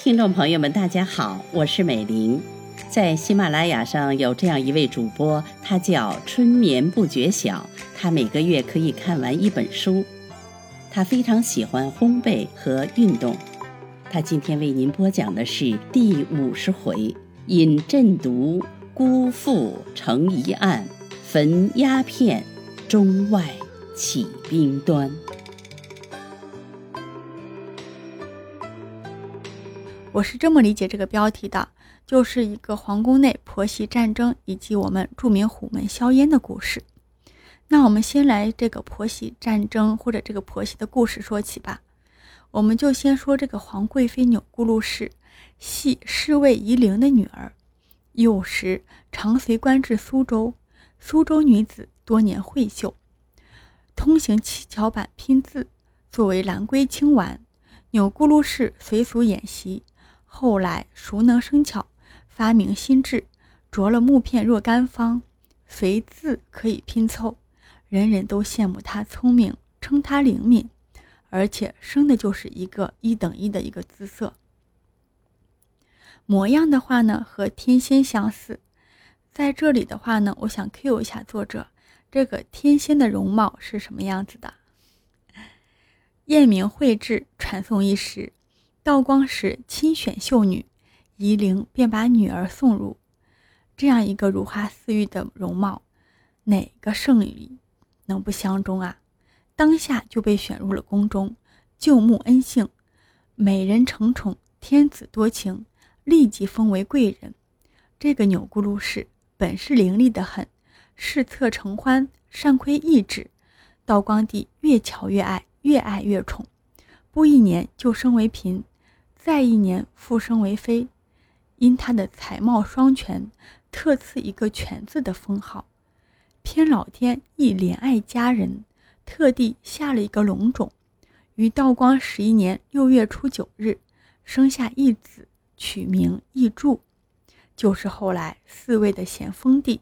听众朋友们大家好，我是美玲。在喜马拉雅上有这样一位主播，他叫春眠不觉晓，他每个月可以看完一本书。他非常喜欢烘焙和运动。他今天为您播讲的是第50回，饮鸩毒，辜负成一案，焚鸦片，中外起兵端。我是这么理解这个标题的，就是一个皇宫内婆媳战争以及我们著名虎门硝烟的故事。那我们先来这个婆媳战争或者这个婆媳的故事说起吧。我们就先说这个皇贵妃钮钴禄氏，系侍卫夷陵的女儿，15时常随官至苏州，苏州女子，多年慧秀，通行七巧板拼字，作为兰归青丸。钮钴禄氏随俗演习，后来熟能生巧，发明新制，着了木片若干方，随字可以拼凑，人人都羡慕他聪明，称他灵敏，而且生的就是一个1等1的一个姿色。模样的话呢，和天仙相似。在这里的话呢，我想 cue 一下作者，这个天仙的容貌是什么样子的？艳名绘制，传颂一时。道光时亲选秀女，夷陵便把女儿送入。这样一个如花似玉的容貌，哪个圣女能不相中啊？当下就被选入了宫中，救沐恩幸，美人承宠，天子多情，立即封为贵人。这个钮钴禄氏本是伶俐得很，恃策承欢，善窥意志。道光帝越瞧越爱，越爱越宠，不一年就升为嫔，再一年复升为妃。因他的才貌双全，特赐一个全字的封号。偏老天亦怜爱佳人，特地下了一个龙种，于道光11年6月初9日生下一子，取名奕柱，就是后来4位的咸丰帝。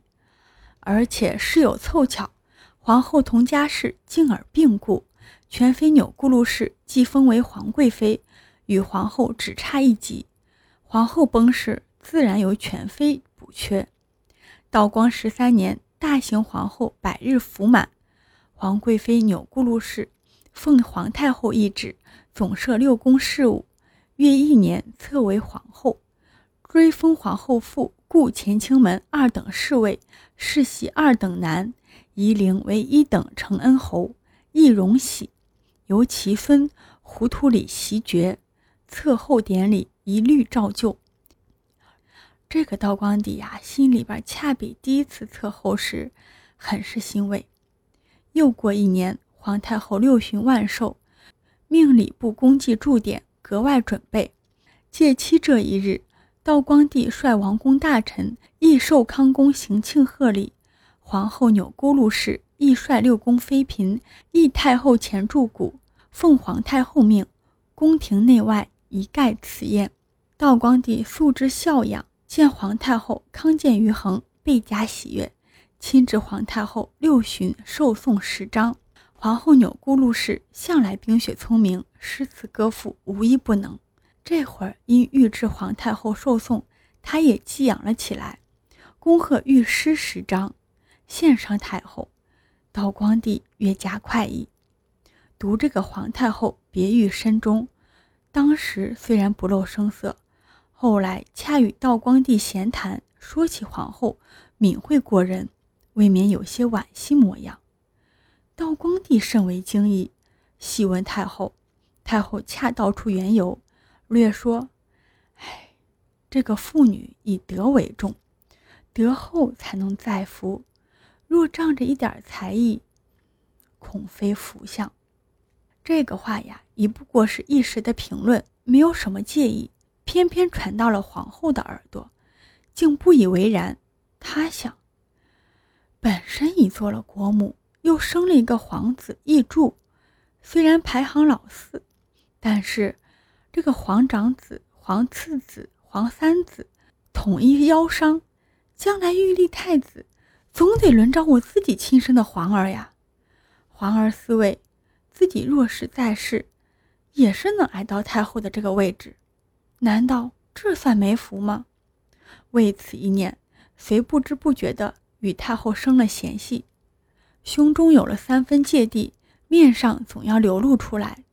而且事有凑巧，皇后佟佳氏竟而病故，全妃钮钴禄氏既封为皇贵妃，与皇后只差一级，皇后崩逝，自然由全妃补缺。道光13年，大行皇后100日服满，皇贵妃钮钴禄氏奉皇太后懿旨，总摄6宫事务，约1年册为皇后，追封皇后父顾乾清门2等侍卫，世袭2等男，夷陵为1等承恩侯，懿容喜，由其孙胡图里袭爵，册后典礼一律照旧。这个道光帝呀，心里边恰比第一次册后时很是欣慰。又过1年，皇太后6旬万寿，命礼部公祭驻点格外准备。借期这一日，道光帝率王公大臣亦寿康宫行庆贺礼，皇后钮钴禄氏亦率6宫妃嫔，亦太后前柱骨，奉皇太后命，宫廷内外一概此宴。道光帝素之孝养，见皇太后康健于衡，倍加喜悦，亲至皇太后6旬受送10章。皇后钮钴禄氏向来冰雪聪明，诗词歌赋无一不能，这会儿因御制皇太后受送，她也激扬了起来，恭贺御诗10章，献上太后。道光帝越加快意，读这个皇太后别于深中。当时虽然不露声色，后来恰与道光帝闲谈，说起皇后敏慧过人，未免有些惋惜模样。道光帝甚为惊异，细问太后，太后恰道出缘由，略说：哎，这个妇女以德为重，德厚才能载福，若仗着一点才艺，恐非福相。这个话呀，也不过是一时的评论，没有什么介意，偏偏传到了皇后的耳朵，竟不以为然。她想，本身已做了国母，又生了一个皇子奕柱，虽然排行老4，但是这个皇长子、皇次子、皇三子统一腰伤，将来欲立太子总得轮着我自己亲生的皇儿呀。皇儿思维，自己若是在世，也是能挨到太后的这个位置，难道这算没福吗？为此一念，随不知不觉地与太后生了嫌隙，胸中有了三分芥蒂，面上总要流露出来，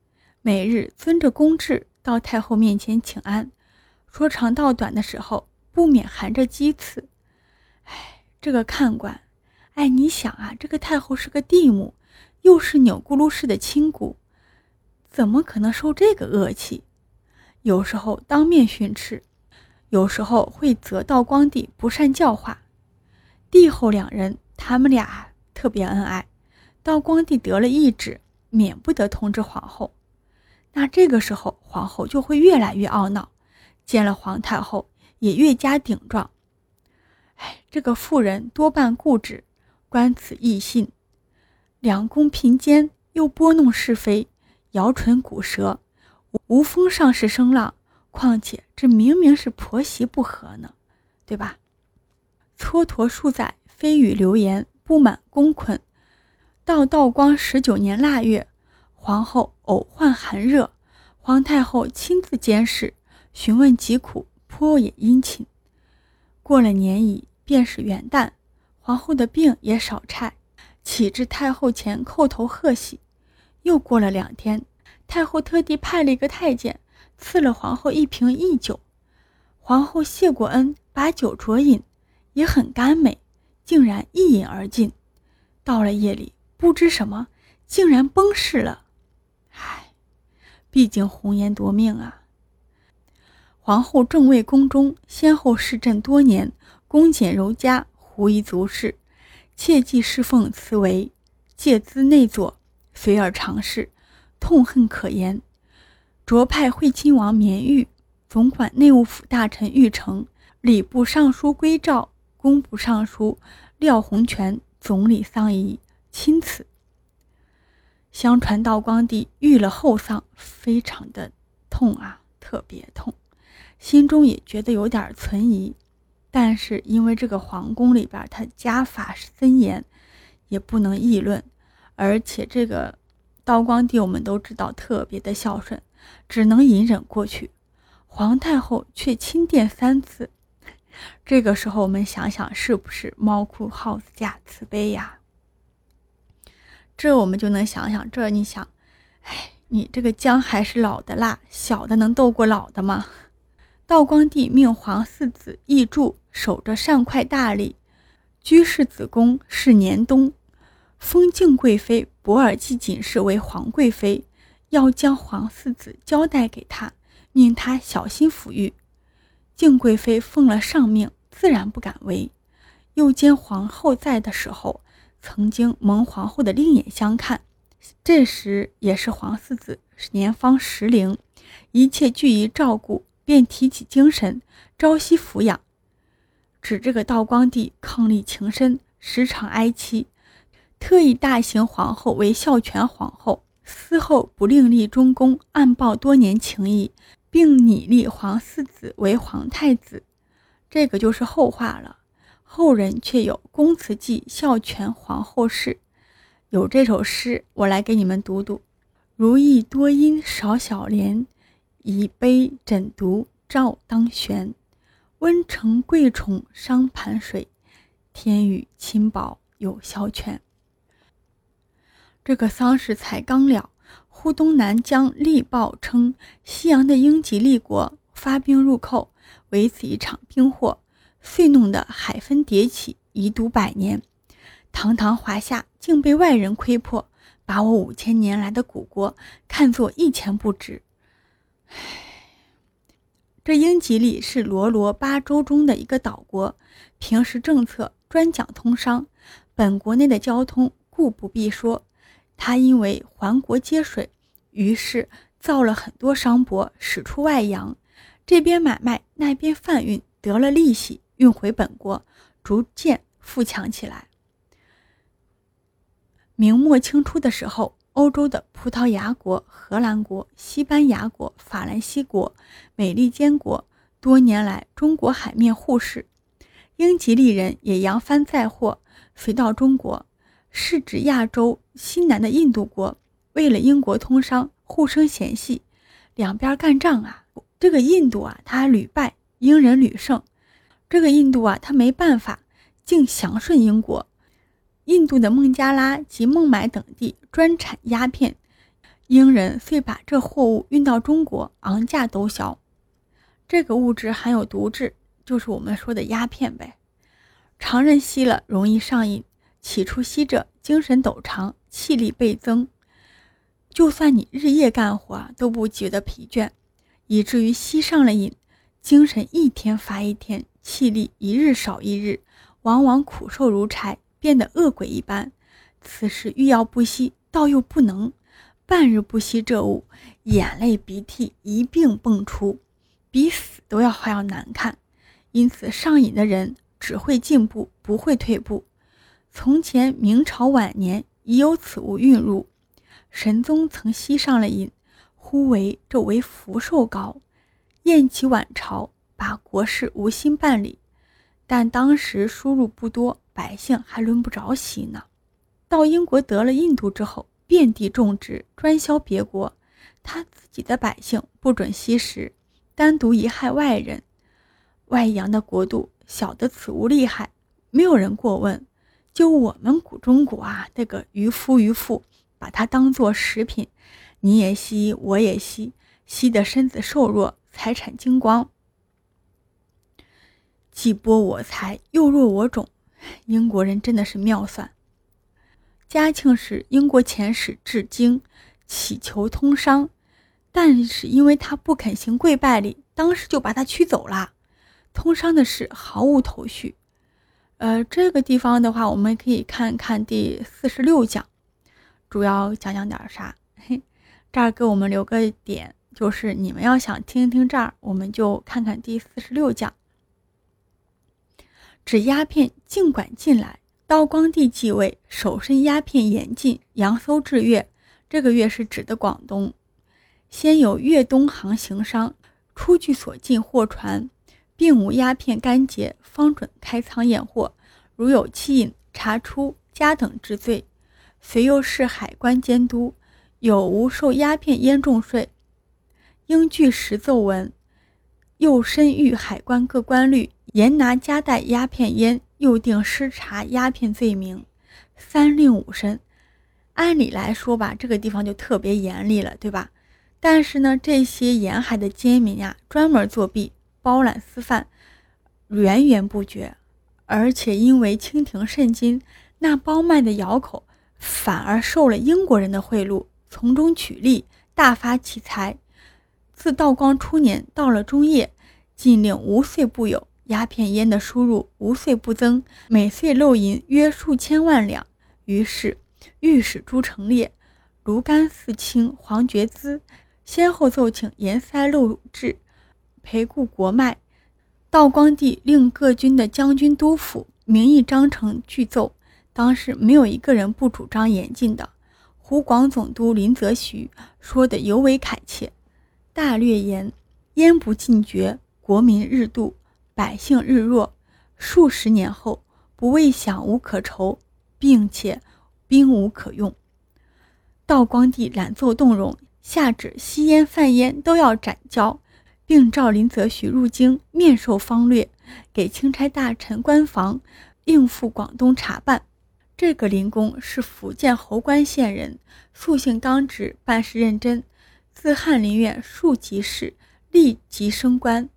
每日遵着公制到太后面前请安，说长道短的时候不免含着讥刺。哎，这个看官，哎，你想啊，这个太后是个地母，又是钮钴禄氏的亲骨，怎么可能受这个恶气？有时候当面训斥，有时候会责道光帝不善教化。帝后两人，他们俩特别恩爱，道光帝得了懿旨，免不得通知皇后。那这个时候皇后就会越来越懊恼，见了皇太后也越加顶撞。哎，这个妇人多半固执，官此异信，两宫贫奸，又拨弄是非，摇唇鼓舌，无风尚是声浪，况且这明明是婆媳不和呢，对吧？蹉跎数载，蜚语流言，布满宫困。到道光19年腊月，皇后偶患寒热，皇太后亲自监视，询问疾苦，颇也殷勤。过了年矣，便是元旦，皇后的病也少差，启至太后前叩头贺喜。又过了2天，太后特地派了一个太监赐了皇后一瓶异酒，皇后谢过恩，把酒酌饮，也很甘美，竟然一饮而尽。到了夜里，不知什么竟然崩逝了。唉，毕竟红颜夺命啊。皇后正位宫中，先后侍朕多年，恭俭柔嘉，无一足恃，切忌侍奉慈为，借资内佐，随而常事，痛恨可言。擢派惠亲王绵玉，总管内务府大臣玉成，礼部尚书归照，工部尚书廖洪权，总理桑仪钦此。相传道光帝遇了后丧，非常的痛啊，特别痛，心中也觉得有点存疑，但是因为这个皇宫里边他家法森严，也不能议论。而且这个道光帝我们都知道特别的孝顺，只能隐忍过去。皇太后却亲殿3次，这个时候我们想想是不是猫哭耗子假慈悲呀？这我们就能想想，这你想，哎，你这个姜还是老的辣，小的能斗过老的吗？道光帝命皇四子奕柱守着善快大理，居世子宫是年冬，封敬贵妃博尔济锦氏为皇贵妃，要将皇四子交代给他，命他小心抚育。敬贵妃奉了上命，自然不敢违。又兼皇后在的时候，曾经蒙皇后的另眼相看，这时也是皇四子年方10龄，一切俱宜照顾，便提起精神，朝夕抚养。指这个道光帝伉俪情深，时常哀戚，特意大行皇后为孝全皇后，嗣后不另立中宫，暗报多年情谊，并拟立皇四子为皇太子。这个就是后话了，后人却有宫词记孝全皇后事，有这首诗，我来给你们读读。如意多因少小莲，以杯枕牍照当悬，温承贵宠伤盘水，天与亲薄有孝全。这个丧事才刚了，忽东南将吏报称西洋的英吉利国发兵入寇，为此一场兵祸，遂弄得海纷迭起，遗毒100年。堂堂华夏竟被外人窥破，把我5000年来的古国看作1钱不值。这英吉利是罗罗8州中的一个岛国，平时政策专讲通商，本国内的交通故不必说。他因为环国接水，于是造了很多商舶，驶出外洋，这边买卖，那边贩运，得了利息运回本国，逐渐富强起来。明末清初的时候，欧洲的葡萄牙国、荷兰国、西班牙国、法兰西国、美利坚国多年来中国海面互市，英吉利人也扬帆载货，随到中国，是指亚洲西南的印度国为了英国通商互生嫌隙，两边干仗啊。这个印度啊，他屡败，英人屡胜。这个印度啊，他没办法，竟降顺英国。印度的孟加拉及孟买等地专产鸦片，英人遂把这货物运到中国，昂价兜销。这个物质含有毒质，就是我们说的鸦片呗。常人吸了容易上瘾，起初吸着精神陡长，气力倍增，就算你日夜干活都不觉得疲倦，以至于吸上了瘾，精神一天乏一天，气力一日少一日，往往苦受如柴，变得恶鬼一般。此时欲要不吸，倒又不能，半日不吸这物，眼泪鼻涕一并迸出，比死都要还要难看。因此上瘾的人只会进步，不会退步。从前明朝晚年已有此物运入，神宗曾吸上了瘾，呼为这为福寿膏，厌其晚朝，把国事无心办理。但当时输入不多，百姓还轮不着吸呢。到英国得了印度之后，遍地种植，专销别国，他自己的百姓不准吸食，单独贻害外人。外洋的国度晓得此物厉害，没有人过问。就我们古中国啊，这个渔夫把它当作食品，你也吸我也吸，吸得身子瘦弱，财产精光，既剥我财又弱我种。英国人真的是妙算。嘉庆时英国遣使至京祈求通商，但是因为他不肯行跪拜礼，当时就把他驱走了，通商的事毫无头绪。这个地方的话，我们可以看看第46讲，主要讲点啥。这儿给我们留个点，就是你们要想听听这儿，我们就看看第46讲。指鸦片尽管进来，道光帝继位，手伸鸦片严禁，扬搜至粤，这个粤是指的广东。先有粤东行行商出具所进货船，并无鸦片干结，方准开仓验货，如有弃引，查出加等治罪。随又是海关监督有无受鸦片烟重税，应据实奏闻，又深谕海关各官吏严拿夹带鸦片烟，又定施查鸦片罪名，3令5申。按理来说吧，这个地方就特别严厉了，对吧？但是呢，这些沿海的奸民啊，专门作弊包揽私贩，源源不绝。而且因为清廷甚金，那包卖的窑口反而受了英国人的贿赂，从中取利，大发其财。自道光初年到了中叶，禁令无岁不有，鸦片烟的输入无岁不增，每岁漏银约数千万两。于是御史朱成烈、卢甘四卿黄觉滋先后奏请严塞漏制，陪顾国脉。道光帝令各军的将军督抚名义章程具奏，当时没有一个人不主张严禁的。湖广总督林则徐说的尤为恳切，大略言：烟不禁绝，国民日度，百姓日弱，数十年后不为饷无可筹，并且兵无可用。道光帝览奏动容，下旨吸烟贩烟都要斩交，并召林则徐入京面授方略，给钦差大臣官房应付广东查办。这个林公是福建侯官县人，素性刚直，办事认真，自翰林院庶吉士立即升官，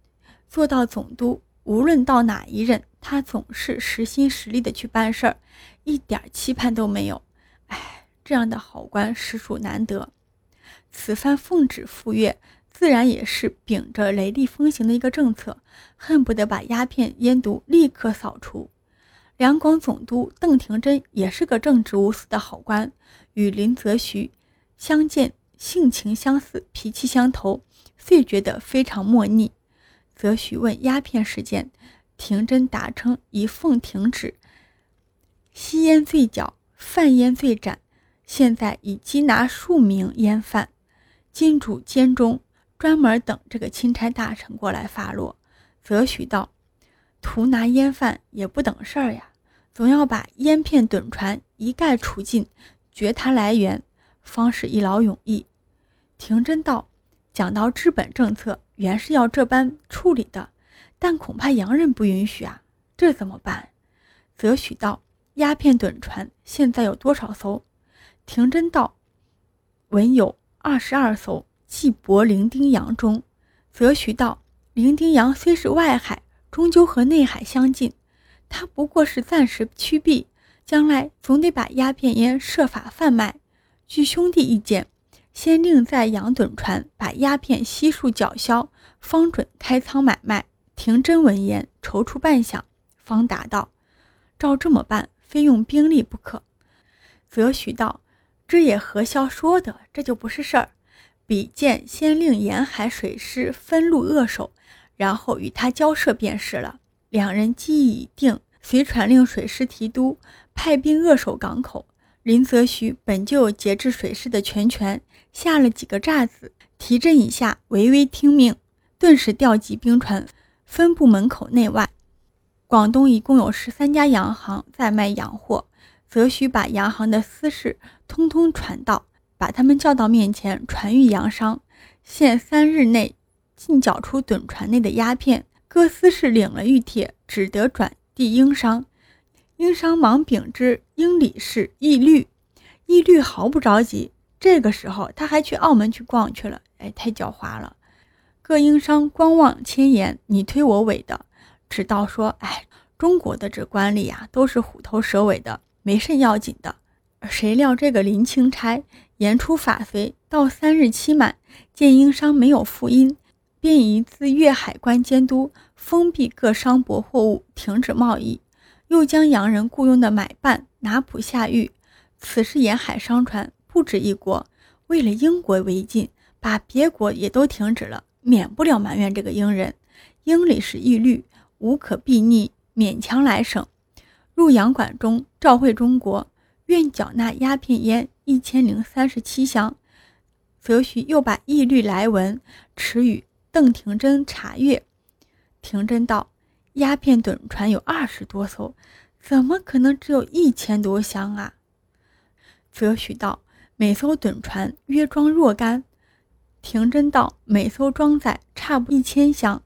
做到总督。无论到哪一任，他总是实心实力的去办事儿，一点期盼都没有。这样的好官实属难得。此番奉旨赴粤，自然也是秉着雷厉风行的一个政策，恨不得把鸦片烟毒立刻扫除。两广总督邓廷桢也是个正直无私的好官，与林则徐相见，性情相似，脾气相投，遂觉得非常莫逆。则徐问鸦片事件，廷桢答称一奉停止，吸烟罪剿，贩烟罪斩，现在已缉拿数名烟贩，今主监中，专门等这个钦差大臣过来发落。则徐道：“图拿烟贩也不等事儿呀，总要把烟片等船一概除尽，绝它来源，方使一劳永逸。廷珍道，讲到治本政策，原是要这般处理的，但恐怕洋人不允许啊，这怎么办？则许道，鸦片等船现在有多少艘？廷珍道，文有22艘，既泊伶仃洋中。则许道，伶仃洋虽是外海，终究和内海相近，它不过是暂时趋避，将来总得把鸦片烟设法贩卖。据兄弟意见，先另在洋趸船把鸦片悉数缴销，方准开仓买卖。廷珍闻言踌躇半晌，方答道，照这么办，非用兵力不可。则许道，这也何消说的，这就不是事儿。比见先令沿海水师分路扼守，然后与他交涉便是了。两人计议已定，随传令水师提督，派兵扼守港口。林则徐本就有节制水师的全权，下了几个炸子，提振以下唯唯听命，顿时调集兵船，分布门口内外。广东一共有13家洋行在卖洋货，则徐把洋行的私事通通传到，把他们叫到面前，传谕洋商，限3日内尽缴出趸船内的鸦片。各司事领了谕帖，只得转递英商。英商忙禀之英理事义律，义律毫不着急。这个时候他还去澳门去逛去了，太狡猾了。各英商观望千言，你推我诿的，只道说，中国的这官吏啊，都是虎头蛇尾的，没甚要紧的。谁料这个林钦差言出法随，到3日期满，见英商没有复音，便以自粤海关监督，封闭各商舶货物，停止贸易，又将洋人雇佣的买办拿捕下狱。此事沿海商船不止一国，为了英国为禁，把别国也都停止了，免不了埋怨这个英人。英理事义律无可避逆，勉强来省。入洋馆中召会中国，愿缴纳鸦片烟1037箱。则徐又把义律来文持与邓廷珍查阅。廷珍道，鸦片趸船有20多艘，怎么可能只有1000多箱啊？则许道，每艘趸船约装若干。廷珍道，每艘装载差不多1000箱。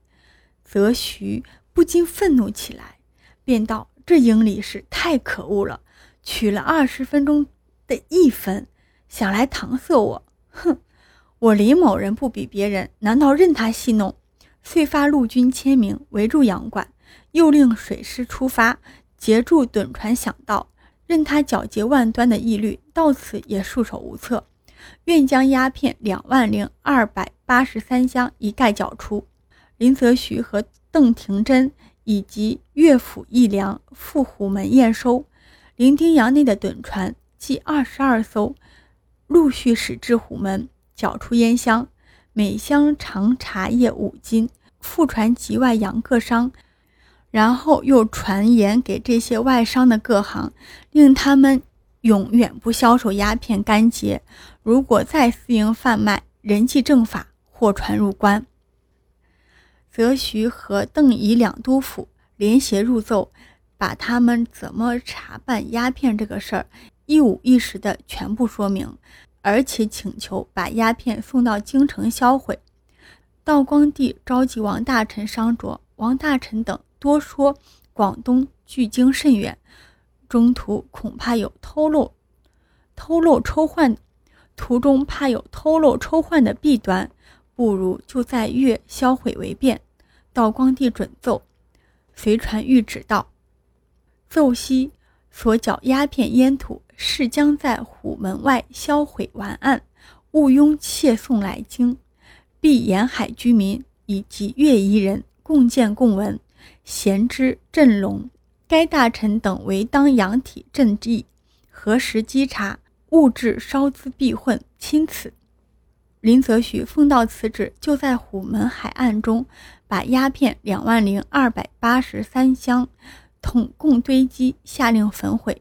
则许不禁愤怒起来，便道，这英理事太可恶了，取了20分钟的1分，想来搪塞我。哼，我李某人不比别人，难道任他戏弄？遂发陆军签名围住洋馆，又令水师出发，截住趸船响道，任他皎洁万端的义律到此也束手无策，愿将鸦片20283箱一概缴出。林则徐和邓廷珍以及乐府一粮赴虎门验收。伶仃洋内的趸船计22艘，陆续驶至虎门，缴出烟箱，每箱长茶叶5斤，复传及外洋各商，然后又传言给这些外商的各行，令他们永远不销售鸦片干结，如果再私营贩卖，人即正法，获传入关。则徐和邓以两督府联协入奏，把他们怎么查办鸦片这个事儿一五一十的全部说明，而且请求把鸦片送到京城销毁。道光帝召集王大臣商酌，王大臣等多说广东距京甚远，中途恐怕有偷漏抽换，途中怕有偷漏抽换的弊端，不如就在粤销毁为便。道光帝准奏，随传谕旨道，奏悉所缴鸦片烟土是将在虎门外销毁完案，勿庸窃送来京，必沿海居民以及粤夷人共见共闻，咸之振聋。该大臣等为当洋体正义，核实稽查，勿致稍资避混，钦此。林则徐奉到此旨，就在虎门海岸中把鸦片20283箱统共堆积，下令焚毁。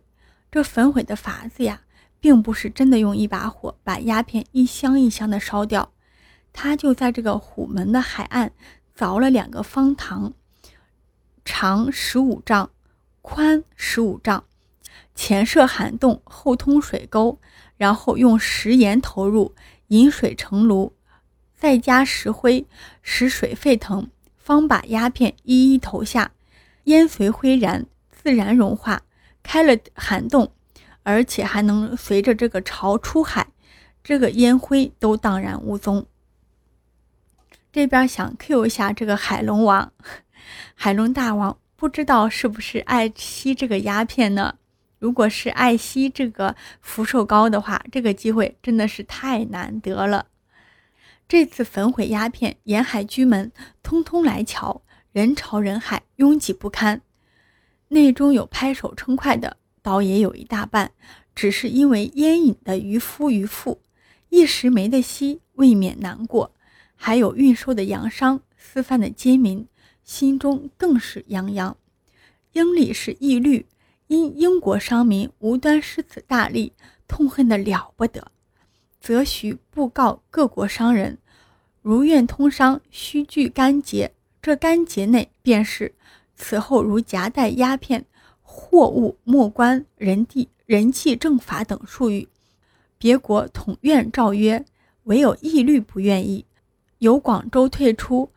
这焚毁的法子呀，并不是真的用一把火把鸦片一箱一箱的烧掉，他就在这个虎门的海岸凿了2个方塘，长15丈，宽15丈，前设涵洞，后通水沟，然后用石盐投入，引水成炉，再加石灰，使水沸腾，方把鸦片一一投下，烟随灰燃，自然融化。开了涵洞，而且还能随着这个潮出海，这个烟灰都荡然无踪。这边想 Q 一下这个海龙大王，不知道是不是爱惜这个鸦片呢？如果是爱惜这个福寿膏的话，这个机会真的是太难得了。这次焚毁鸦片，沿海居民通通来瞧，人潮人海，拥挤不堪。内中有拍手称快的，倒也有一大半，只是因为烟瘾的渔夫渔妇，一时没得吸，未免难过。还有运售的洋商，私贩的街民，心中更是泱泱。英里是义律，因英国商民无端失此大利，痛恨得了不得，则许布告各国商人，如愿通商，须据干节，这干节内便是此后如夹带鸦片、货物莫关、人际正法等术语，别国统愿诏曰，唯有义律不愿意，由广州退出，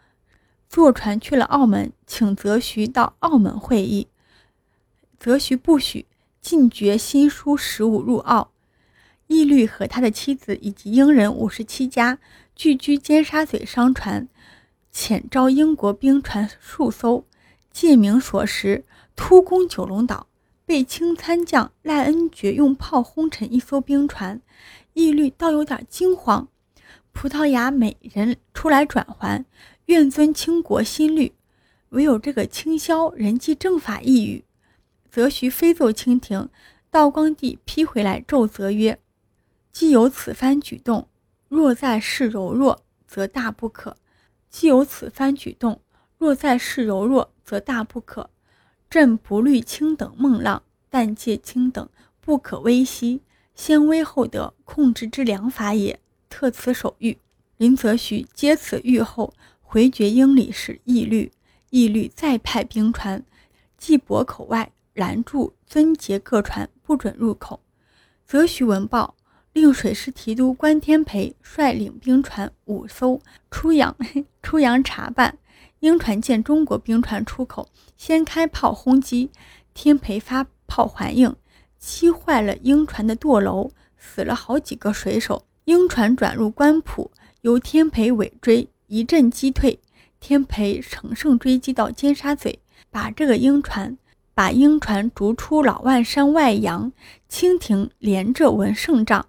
坐船去了澳门，请泽徐到澳门会议。泽徐不许，禁绝新书15入澳。义律和他的妻子以及英人57家聚居尖沙咀商船，遣招英国兵船数艘，借名所识，突攻九龙岛，被清参将赖恩爵用炮轰沉一艘兵船。义律倒有点惊慌，葡萄牙美人出来转还，愿遵清国新律，唯有这个清宵人际正法一语。则徐飞奏清廷，道光帝批回来奏则曰，既有此番举动，若在世柔弱则大不可，朕不虑卿等梦浪，但戒卿等不可微息，先威后德，控制之良法也，特此手谕。林则徐接此谕后，回绝英里是义律。义律再派兵船济博口外，拦住遵节各船，不准入口。则徐闻报，令水师提督关天培率领兵船5艘出洋查办。英船见中国兵船出口，先开炮轰击，天培发炮还应，击坏了英船的舵楼，死了好几个水手。英船转入关浦，由天培尾追，一阵击退，天培乘胜追击到尖沙咀，把英船逐出老万山外洋。清廷连着闻胜仗，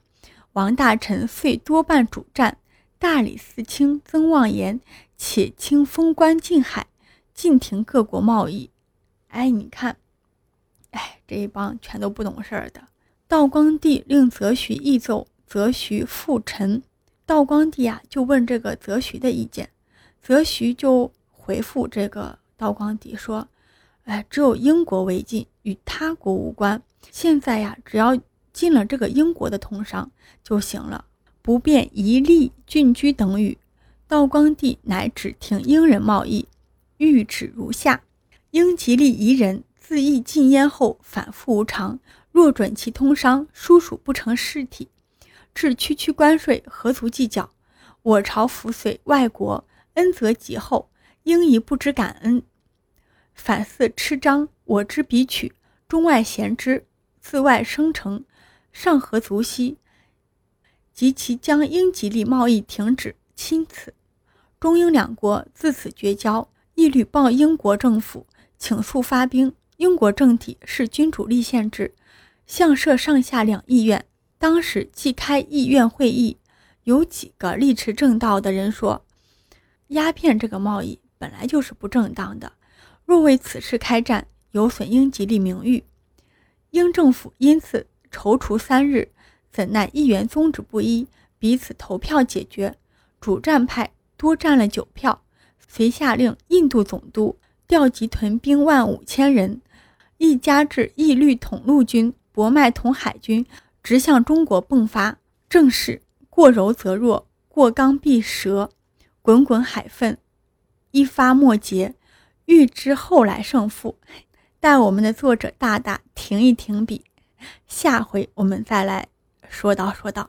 王大臣遂多半主战，大理寺卿曾望言且清封关禁海，禁停各国贸易。你看，这一帮全都不懂事儿的。道光帝令则徐议奏，则徐复陈。道光帝就问这个则徐的意见，则徐就回复这个道光帝说，只有英国为禁，与他国无关。现在只要进了这个英国的通商就行了，不便一例郡居等语。道光帝乃只停英人贸易，谕旨如下：英吉利夷人自缢禁烟后反复无常，若准其通商，殊属不成事体，至区关税何足计较。我朝服随外国，恩泽及厚，应宜不知感恩，反似吃张，我之彼取，中外咸之，自外生成，尚何足惜？及其将英吉利贸易停止，钦此。中英两国自此绝交。义律报英国政府，请速发兵。英国政体是君主立宪制，相设上下两议院。当时即开议院会议，有几个力持正道的人说，鸦片这个贸易本来就是不正当的，若为此事开战，有损英吉利名誉。英政府因此踌躇3日，怎奈议员宗旨不一，彼此投票解决，主战派多占了9票，随下令印度总督调集屯兵15000人，亦加至义律统陆军、博麦统海军，直向中国迸发。正是过柔则弱，过刚必折，滚滚海分，一发莫竭，欲知后来胜负。但我们的作者大大停一停笔，下回我们再来说道。